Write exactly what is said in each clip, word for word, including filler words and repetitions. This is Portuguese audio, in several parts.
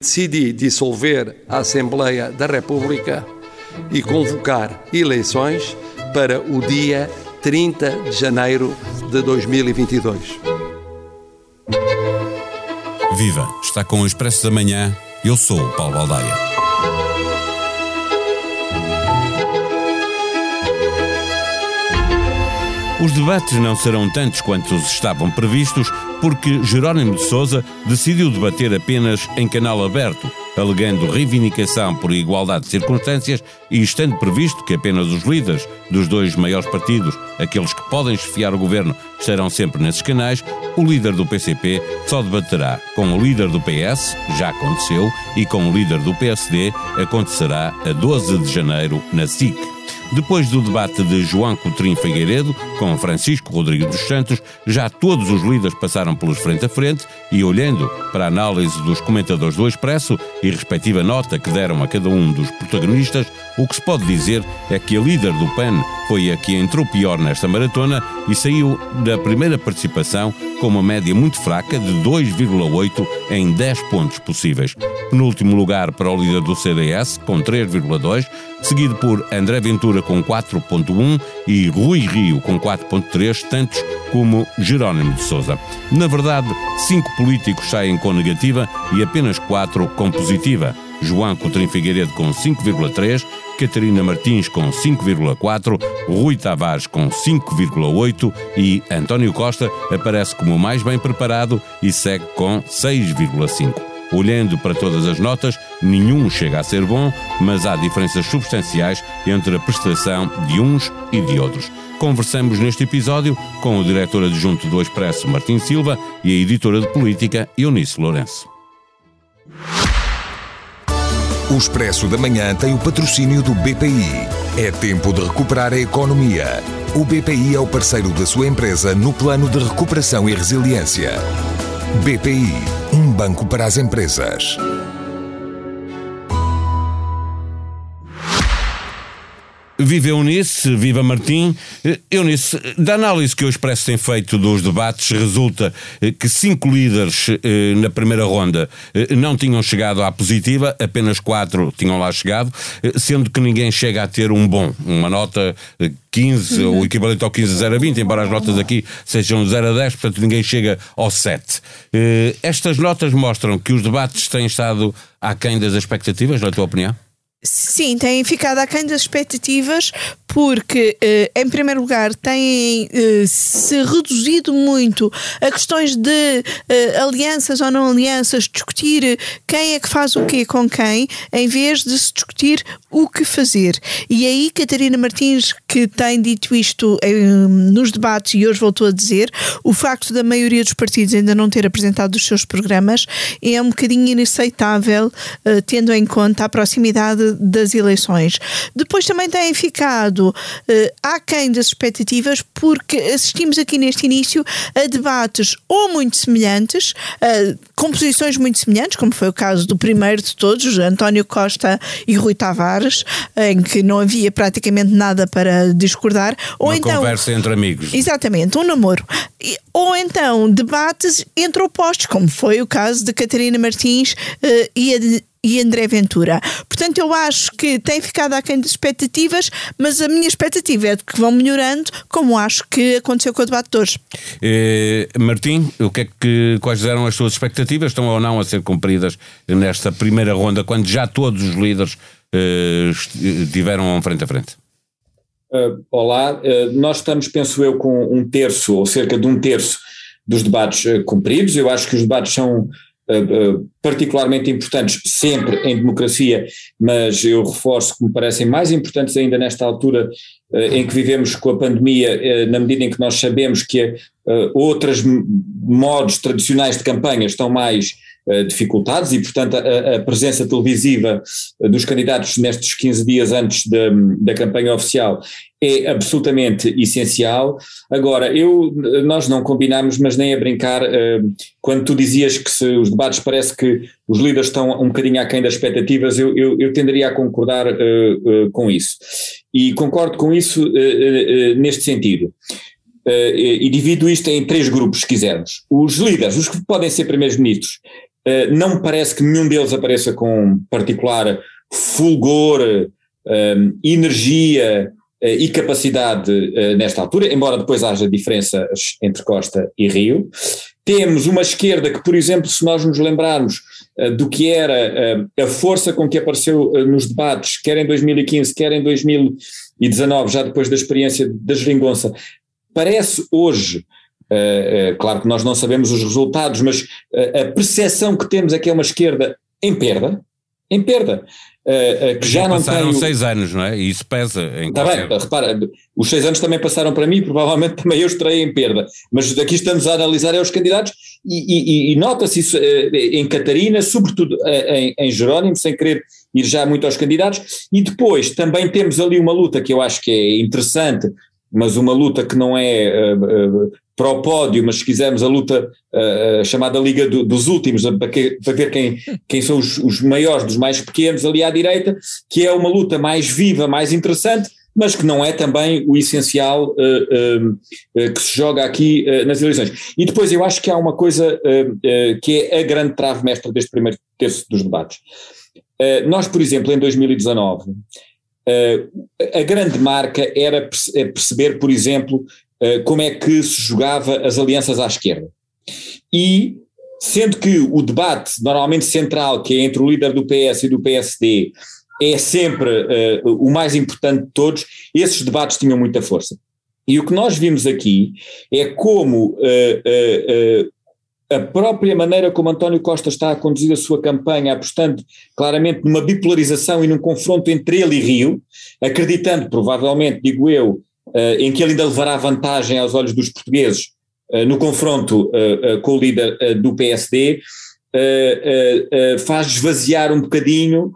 Decidi dissolver a Assembleia da República e convocar eleições para o dia trinta de janeiro de dois mil e vinte e dois. Viva! Está com o Expresso da Manhã. Eu sou o Paulo Aldeia. Os debates não serão tantos quanto os estavam previstos, porque Jerónimo de Sousa decidiu debater apenas em canal aberto, alegando reivindicação por igualdade de circunstâncias e estando previsto que apenas os líderes dos dois maiores partidos, aqueles que podem chefiar o governo, estarão sempre nesses canais, o líder do P C P só debaterá com o líder do P S, já aconteceu, e com o líder do P S D, acontecerá a doze de janeiro na S I C. Depois do debate de João Cotrim Figueiredo com Francisco Rodrigues dos Santos, já todos os líderes passaram pelos frente a frente e, olhando para a análise dos comentadores do Expresso e respectiva nota que deram a cada um dos protagonistas, o que se pode dizer é que a líder do P A N foi a que entrou pior nesta maratona e saiu da primeira participação com uma média muito fraca de dois vírgula oito em dez pontos possíveis. Penúltimo lugar para o líder do C D S, com três vírgula dois, seguido por André Ventura com quatro vírgula um e Rui Rio com quatro vírgula três, tantos como Jerónimo de Sousa. Na verdade, cinco políticos saem com negativa e apenas quatro com positiva. João Cotrim Figueiredo com cinco vírgula três, Catarina Martins com cinco vírgula quatro, Rui Tavares com cinco vírgula oito e António Costa aparece como o mais bem preparado e segue com seis vírgula cinco. Olhando para todas as notas, nenhum chega a ser bom, mas há diferenças substanciais entre a prestação de uns e de outros. Conversamos neste episódio com o diretor adjunto do Expresso, Martim Silva, e a editora de política, Eunice Lourenço. O Expresso da Manhã tem o patrocínio do B P I. É tempo de recuperar a economia. O B P I é o parceiro da sua empresa no plano de recuperação e resiliência. B P I, um banco para as empresas. Viva Eunice, viva Martim. Eunice, da análise que o Expresso tem feito dos debates, resulta que cinco líderes na primeira ronda não tinham chegado à positiva, apenas quatro tinham lá chegado, sendo que ninguém chega a ter um bom, uma nota quinze, uhum. O equivalente ao quinze de zero a vinte, embora as notas aqui sejam de zero a dez, portanto ninguém chega ao sete. Estas notas mostram que os debates têm estado aquém das expectativas, na tua opinião? Sim, têm ficado aquém das expectativas porque, eh, em primeiro lugar, têm eh, se reduzido muito a questões de eh, alianças ou não alianças, discutir quem é que faz o quê com quem, em vez de se discutir o que fazer. E aí Catarina Martins, que tem dito isto eh, nos debates e hoje voltou a dizer, o facto da maioria dos partidos ainda não ter apresentado os seus programas é um bocadinho inaceitável, eh, tendo em conta a proximidade das eleições. Depois também têm ficado eh, aquém das expectativas porque assistimos aqui neste início a debates ou muito semelhantes, eh, com posições muito semelhantes, como foi o caso do primeiro de todos, António Costa e Rui Tavares, em que não havia praticamente nada para discordar. Ou Uma então, conversa entre amigos. Exatamente, um namoro. E, ou então debates entre opostos, como foi o caso de Catarina Martins eh, e a de e André Ventura. Portanto, eu acho que tem ficado aquém das expectativas, mas a minha expectativa é de que vão melhorando, como acho que aconteceu com o debate de hoje. Eh, Martim, o que é que, quais eram as suas expectativas? Estão ou não a ser cumpridas nesta primeira ronda, quando já todos os líderes eh, tiveram frente a frente? Uh, olá, uh, nós estamos, penso eu, com um terço, ou cerca de um terço dos debates uh, cumpridos. Eu acho que os debates são particularmente importantes sempre em democracia, mas eu reforço que me parecem mais importantes ainda nesta altura em que vivemos com a pandemia, na medida em que nós sabemos que outros modos tradicionais de campanha estão mais dificultados e, portanto, a, a presença televisiva dos candidatos nestes quinze dias antes da, da campanha oficial é absolutamente essencial. Agora, eu, nós não combinámos, mas nem a brincar, quando tu dizias que se os debates parece que os líderes estão um bocadinho aquém das expectativas, eu, eu, eu tenderia a concordar com isso. E concordo com isso neste sentido. E divido isto em três grupos, se quisermos. Os líderes, os que podem ser primeiros-ministros, Uh, não me parece que nenhum deles apareça com particular fulgor, uh, energia uh, e capacidade uh, nesta altura, embora depois haja diferenças entre Costa e Rio. Temos uma esquerda que, por exemplo, se nós nos lembrarmos uh, do que era uh, a força com que apareceu uh, nos debates, quer em dois mil e quinze, quer em dois mil e dezanove, já depois da experiência da Geringonça, parece hoje… Uh, uh, claro que nós não sabemos os resultados, mas uh, a percepção que temos é que é uma esquerda em perda, em perda, uh, uh, que já, já não tem… Passaram seis anos, não é? E isso pesa. Em Está qualquer... bem, repara, os seis anos também passaram para mim, provavelmente também eu estarei em perda, mas aqui estamos a analisar é os candidatos e, e, e nota-se isso uh, em Catarina, sobretudo uh, em, em Jerónimo, sem querer ir já muito aos candidatos, e depois também temos ali uma luta que eu acho que é interessante, mas uma luta que não é… Uh, uh, para o pódio, mas se quisermos a luta uh, chamada Liga do, dos Últimos, para, que, para ver quem, quem são os, os maiores dos mais pequenos ali à direita, que é uma luta mais viva, mais interessante, mas que não é também o essencial uh, uh, que se joga aqui uh, nas eleições. E depois eu acho que há uma coisa uh, uh, que é a grande trave mestra deste primeiro terço dos debates. Uh, nós, por exemplo, em dois mil e dezanove, uh, a grande marca era perceber, por exemplo, como é que se jogava as alianças à esquerda. E, sendo que o debate normalmente central, que é entre o líder do P S e do P S D, é sempre uh, o mais importante de todos, esses debates tinham muita força. E o que nós vimos aqui é como uh, uh, uh, a própria maneira como António Costa está a conduzir a sua campanha, apostando claramente numa bipolarização e num confronto entre ele e Rio, acreditando, provavelmente, digo eu, Uh, em que ele ainda levará vantagem aos olhos dos portugueses uh, no confronto uh, uh, com o líder uh, do P S D, uh, uh, uh, faz esvaziar um bocadinho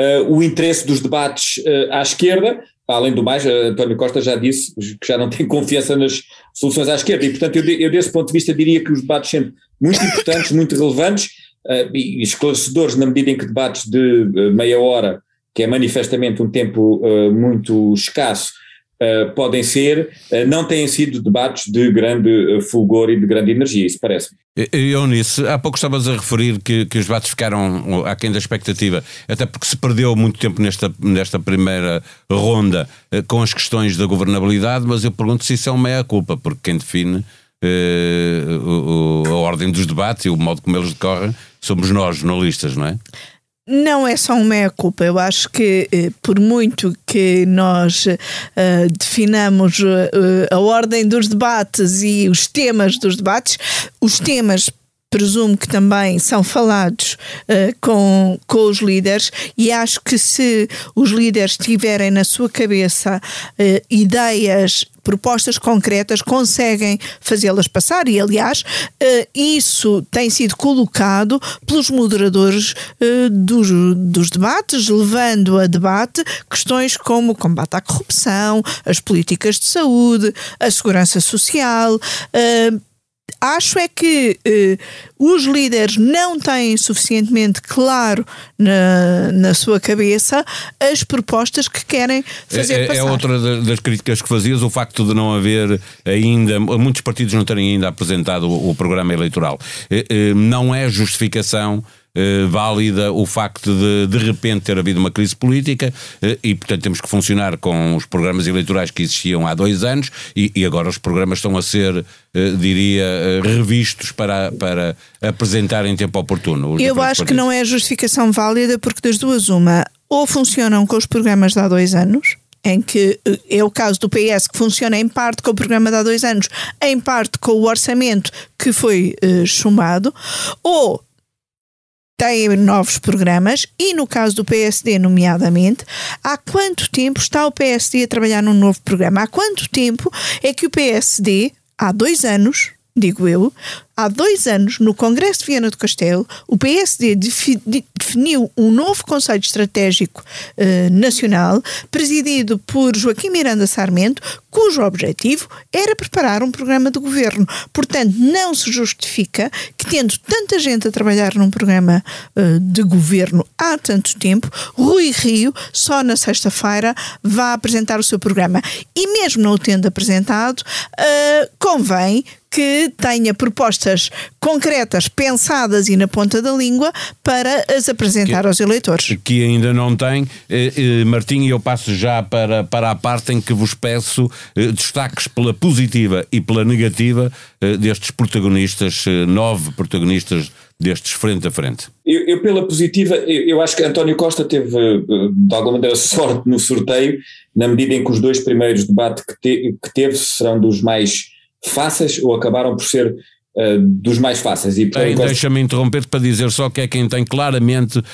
uh, o interesse dos debates uh, à esquerda. Além do mais, António Costa já disse que já não tem confiança nas soluções à esquerda e, portanto, eu, de, eu desse ponto de vista diria que os debates são muito importantes, muito relevantes uh, e esclarecedores na medida em que debates de uh, meia hora, que é manifestamente um tempo uh, muito escasso, Uh, podem ser, uh, não têm sido debates de grande uh, fulgor e de grande energia, isso parece-me. Eunice, há pouco estavas a referir que, que os debates ficaram aquém da expectativa, até porque se perdeu muito tempo nesta, nesta primeira ronda uh, com as questões da governabilidade, mas eu pergunto se isso é uma meia-culpa, porque quem define uh, o, o, a ordem dos debates e o modo como eles decorrem somos nós, jornalistas, não é? Não é só uma meia-culpa, eu acho que por muito que nós uh, definamos uh, a ordem dos debates e os temas dos debates, os temas presumo que também são falados uh, com, com os líderes e acho que se os líderes tiverem na sua cabeça uh, ideias, propostas concretas, conseguem fazê-las passar e, aliás, isso tem sido colocado pelos moderadores dos, dos debates, levando a debate questões como o combate à corrupção, as políticas de saúde, a segurança social… Acho é que eh, os líderes não têm suficientemente claro na, na sua cabeça as propostas que querem fazer é, passar. É outra das críticas que fazias, o facto de não haver ainda, muitos partidos não terem ainda apresentado o, o programa eleitoral. Eh, eh, não é justificação eh, válida o facto de de repente ter havido uma crise política eh, e portanto temos que funcionar com os programas eleitorais que existiam há dois anos e, e agora os programas estão a ser... Uh, diria, uh, revistos para, para apresentar em tempo oportuno. Eu acho que não é justificação válida porque das duas uma, ou funcionam com os programas de há dois anos, em que é o caso do P S que funciona em parte com o programa de há dois anos, em parte com o orçamento que foi uh, chumado, ou têm novos programas e no caso do P S D nomeadamente, há quanto tempo está o P S D a trabalhar num novo programa? Há quanto tempo é que o P S D... Há dois anos, digo eu, há dois anos, no Congresso de Viana do Castelo, o P S D definiu um novo Conselho Estratégico eh, Nacional, presidido por Joaquim Miranda Sarmento, cujo objetivo era preparar um programa de governo. Portanto, não se justifica que, tendo tanta gente a trabalhar num programa eh, de governo há tanto tempo, Rui Rio, só na sexta-feira, vá apresentar o seu programa. E mesmo não o tendo apresentado, eh, convém que tenha propostas concretas, pensadas e na ponta da língua para as apresentar que, aos eleitores. Que ainda não tem. Martim, e eu passo já para, para a parte em que vos peço destaques pela positiva e pela negativa destes protagonistas, nove protagonistas destes frente a frente. Eu, eu pela positiva, eu, eu acho que António Costa teve de alguma maneira sorte no sorteio, na medida em que os dois primeiros debates que, te, que teve serão dos mais fáceis ou acabaram por ser uh, dos mais fáceis. E Costa... Deixa-me interromper-te para dizer só que é quem tem claramente uh,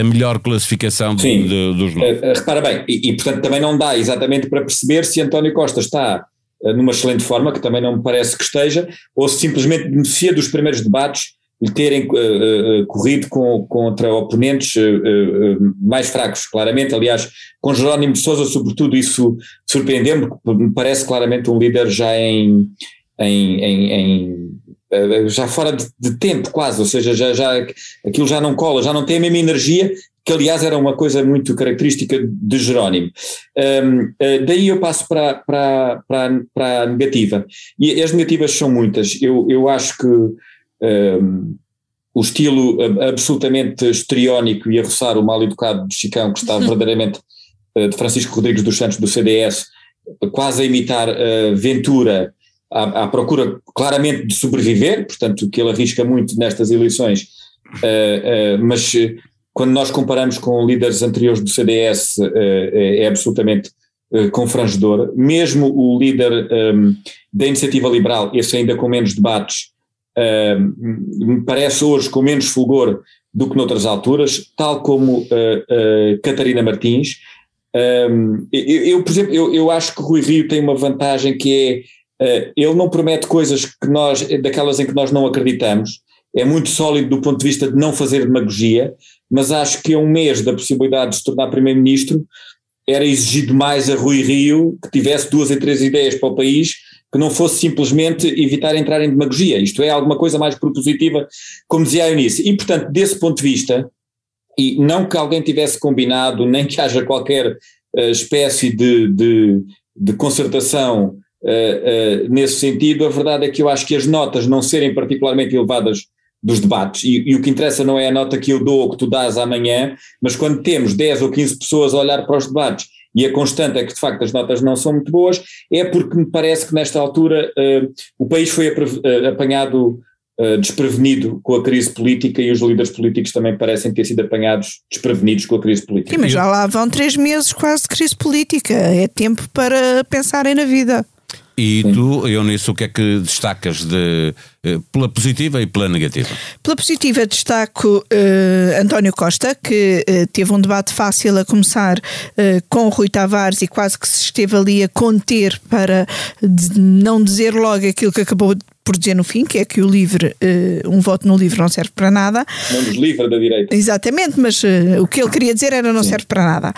a melhor classificação do, Sim. De, dos nove. Uh, repara bem, e, e portanto também não dá exatamente para perceber se António Costa está uh, numa excelente forma, que também não me parece que esteja, ou se simplesmente beneficia dos primeiros debates de terem uh, uh, corrido com, contra oponentes uh, uh, mais fracos, claramente. Aliás, com Jerónimo de Sousa, sobretudo, isso surpreendeu-me, porque me parece claramente um líder já em, em, em, em uh, já fora de, de tempo quase, ou seja, já, já, aquilo já não cola, já não tem a mesma energia, que aliás era uma coisa muito característica de Jerónimo. Um, uh, daí eu passo para, para, para, para a negativa, e as negativas são muitas. Eu, eu acho que Um, o estilo absolutamente histriónico e a roçar o mal-educado de Chicão, que está verdadeiramente, de Francisco Rodrigues dos Santos, do C D S, quase a imitar uh, Ventura, à, à procura claramente de sobreviver, portanto que ele arrisca muito nestas eleições, uh, uh, mas quando nós comparamos com líderes anteriores do C D S uh, é absolutamente uh, confrangedor. Mesmo o líder um, da Iniciativa Liberal, esse ainda com menos debates, Uh, me parece hoje com menos fulgor do que noutras alturas, tal como uh, uh, Catarina Martins. Uh, eu, eu, por exemplo, eu, eu acho que Rui Rio tem uma vantagem que é, uh, ele não promete coisas que nós, daquelas em que nós não acreditamos, é muito sólido do ponto de vista de não fazer demagogia, mas acho que a um mês da possibilidade de se tornar primeiro-ministro era exigido mais a Rui Rio que tivesse duas e três ideias para o país, que não fosse simplesmente evitar entrar em demagogia, isto é, alguma coisa mais propositiva, como dizia a Eunice. E, portanto, desse ponto de vista, e não que alguém tivesse combinado, nem que haja qualquer uh, espécie de, de, de concertação uh, uh, nesse sentido, a verdade é que eu acho que as notas não serem particularmente elevadas dos debates, e, e o que interessa não é a nota que eu dou ou que tu dás amanhã, mas quando temos dez ou quinze pessoas a olhar para os debates, e a constante é que de facto as notas não são muito boas, é porque me parece que nesta altura uh, o país foi apanhado uh, desprevenido com a crise política, e os líderes políticos também parecem ter sido apanhados desprevenidos com a crise política. Sim, mas já lá vão três meses quase de crise política, é tempo para pensarem na vida. E Sim. tu, Eunice, o que é que destacas de, pela positiva e pela negativa? Pela positiva destaco uh, António Costa, que uh, teve um debate fácil a começar uh, com Rui Tavares, e quase que se esteve ali a conter para de, não dizer logo aquilo que acabou de por dizer no fim, que é que o livre, uh, um voto no livre não serve para nada. Não nos livra da direita. Exatamente, mas uh, o que ele queria dizer era não Sim. serve para nada.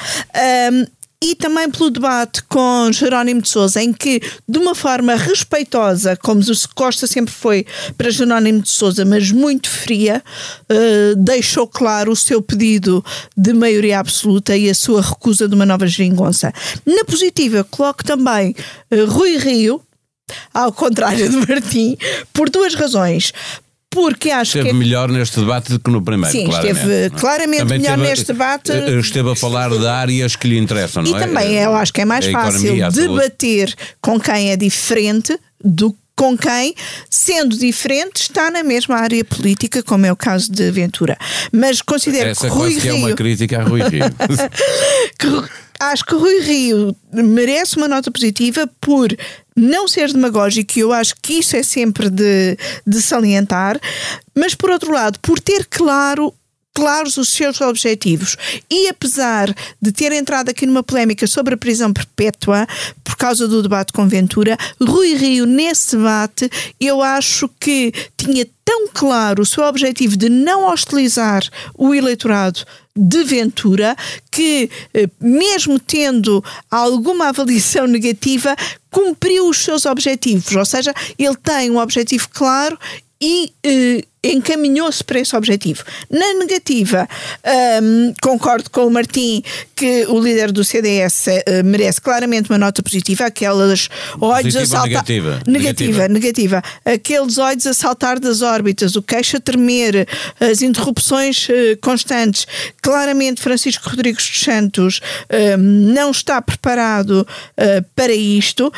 Um, E também pelo debate com Jerónimo de Sousa, em que, de uma forma respeitosa, como o Costa sempre foi para Jerónimo de Sousa, mas muito fria, uh, deixou claro o seu pedido de maioria absoluta e a sua recusa de uma nova geringonça. Na positiva, coloco também uh, Rui Rio, ao contrário de Martim, por duas razões. Porque acho esteve que... melhor neste debate do que no primeiro. Sim, claramente, esteve claramente também melhor esteve, neste debate. Esteve a falar de áreas que lhe interessam, e não é? E também eu acho que é mais a fácil economia, debater saúde. Com quem é diferente do que com quem, sendo diferente, está na mesma área política, como é o caso de Ventura. Mas considero Essa que Rui Rio... é uma crítica a Rui Rio. que, acho que Rui Rio merece uma nota positiva por não ser demagógico, e eu acho que isso é sempre de, de salientar, mas por outro lado, por ter claro... claros os seus objetivos, e apesar de ter entrado aqui numa polémica sobre a prisão perpétua por causa do debate com Ventura, Rui Rio nesse debate eu acho que tinha tão claro o seu objetivo de não hostilizar o eleitorado de Ventura, que mesmo tendo alguma avaliação negativa, cumpriu os seus objetivos, ou seja, ele tem um objetivo claro e eh, encaminhou-se para esse objetivo. Na negativa, um, concordo com o Martim que o líder do C D S uh, merece claramente uma nota positiva, aquelas olhos a saltar... Negativa? Negativa, negativa. Aqueles olhos a saltar das órbitas, o queixo a tremer, as interrupções uh, constantes. Claramente Francisco Rodrigues dos Santos uh, não está preparado uh, para isto.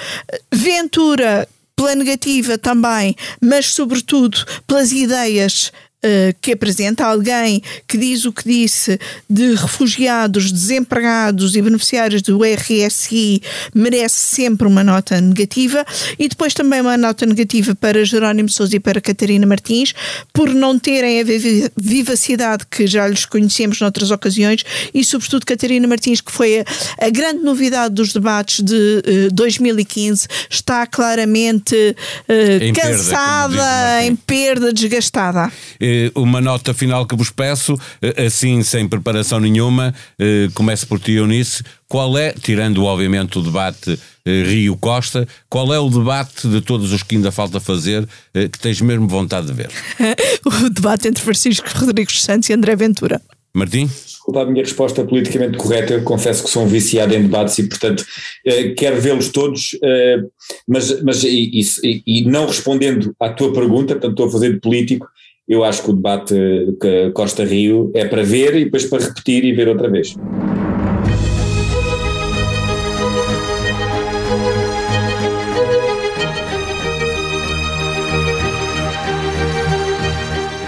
Ventura... pela negativa também, mas sobretudo pelas ideias uh, que apresenta. Alguém que diz o que disse de refugiados, desempregados e beneficiários do R S I merece sempre uma nota negativa. E depois também uma nota negativa para Jerónimo de Sousa e para Catarina Martins, por não terem a vivacidade que já lhes conhecemos noutras ocasiões, e sobretudo Catarina Martins, que foi a, a grande novidade dos debates de uh, dois mil e quinze, está claramente uh, em cansada, perda, em perda, desgastada. Uma nota final que vos peço, assim sem preparação nenhuma, começo por ti, Eunice. Qual é, tirando obviamente o debate Rio-Costa, qual é o debate de todos os que ainda falta fazer que tens mesmo vontade de ver? O debate entre Francisco Rodrigues dos Santos e André Ventura. Martim? Desculpa a minha resposta politicamente correta, eu confesso que sou um viciado em debates e, portanto, eh, quero vê-los todos, eh, mas, mas e, e, e não respondendo à tua pergunta, portanto estou a fazer de político, eu acho que o debate Costa-Rio é para ver e depois para repetir e ver outra vez.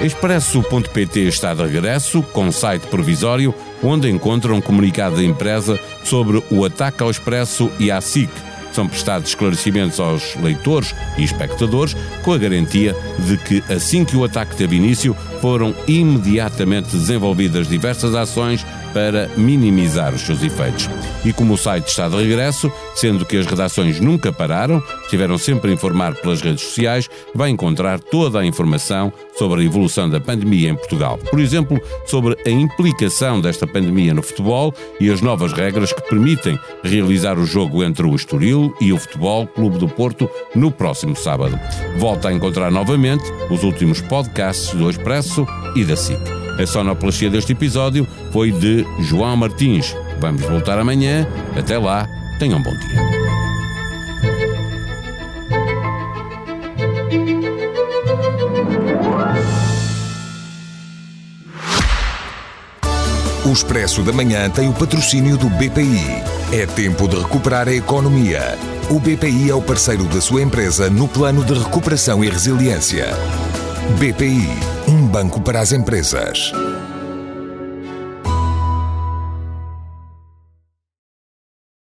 Expresso ponto pt está de regresso com site provisório onde encontra um comunicado da empresa sobre o ataque ao Expresso e à S I C. São prestados esclarecimentos aos leitores e espectadores com a garantia de que, assim que o ataque teve início, foram imediatamente desenvolvidas diversas ações para minimizar os seus efeitos. E como o site está de regresso, sendo que as redações nunca pararam, estiveram sempre a informar pelas redes sociais, vai encontrar toda a informação sobre a evolução da pandemia em Portugal. Por exemplo, sobre a implicação desta pandemia no futebol e as novas regras que permitem realizar o jogo entre o Estoril e o Futebol Clube do Porto no próximo sábado. Volta a encontrar novamente os últimos podcasts do Expresso e da S I C. A sonoplastia deste episódio foi de João Martins. Vamos voltar amanhã. Até lá, tenham um bom dia. O Expresso da Manhã tem o patrocínio do B P I. É tempo de recuperar a economia. O B P I é o parceiro da sua empresa no plano de recuperação e resiliência. B P I, um banco para as empresas.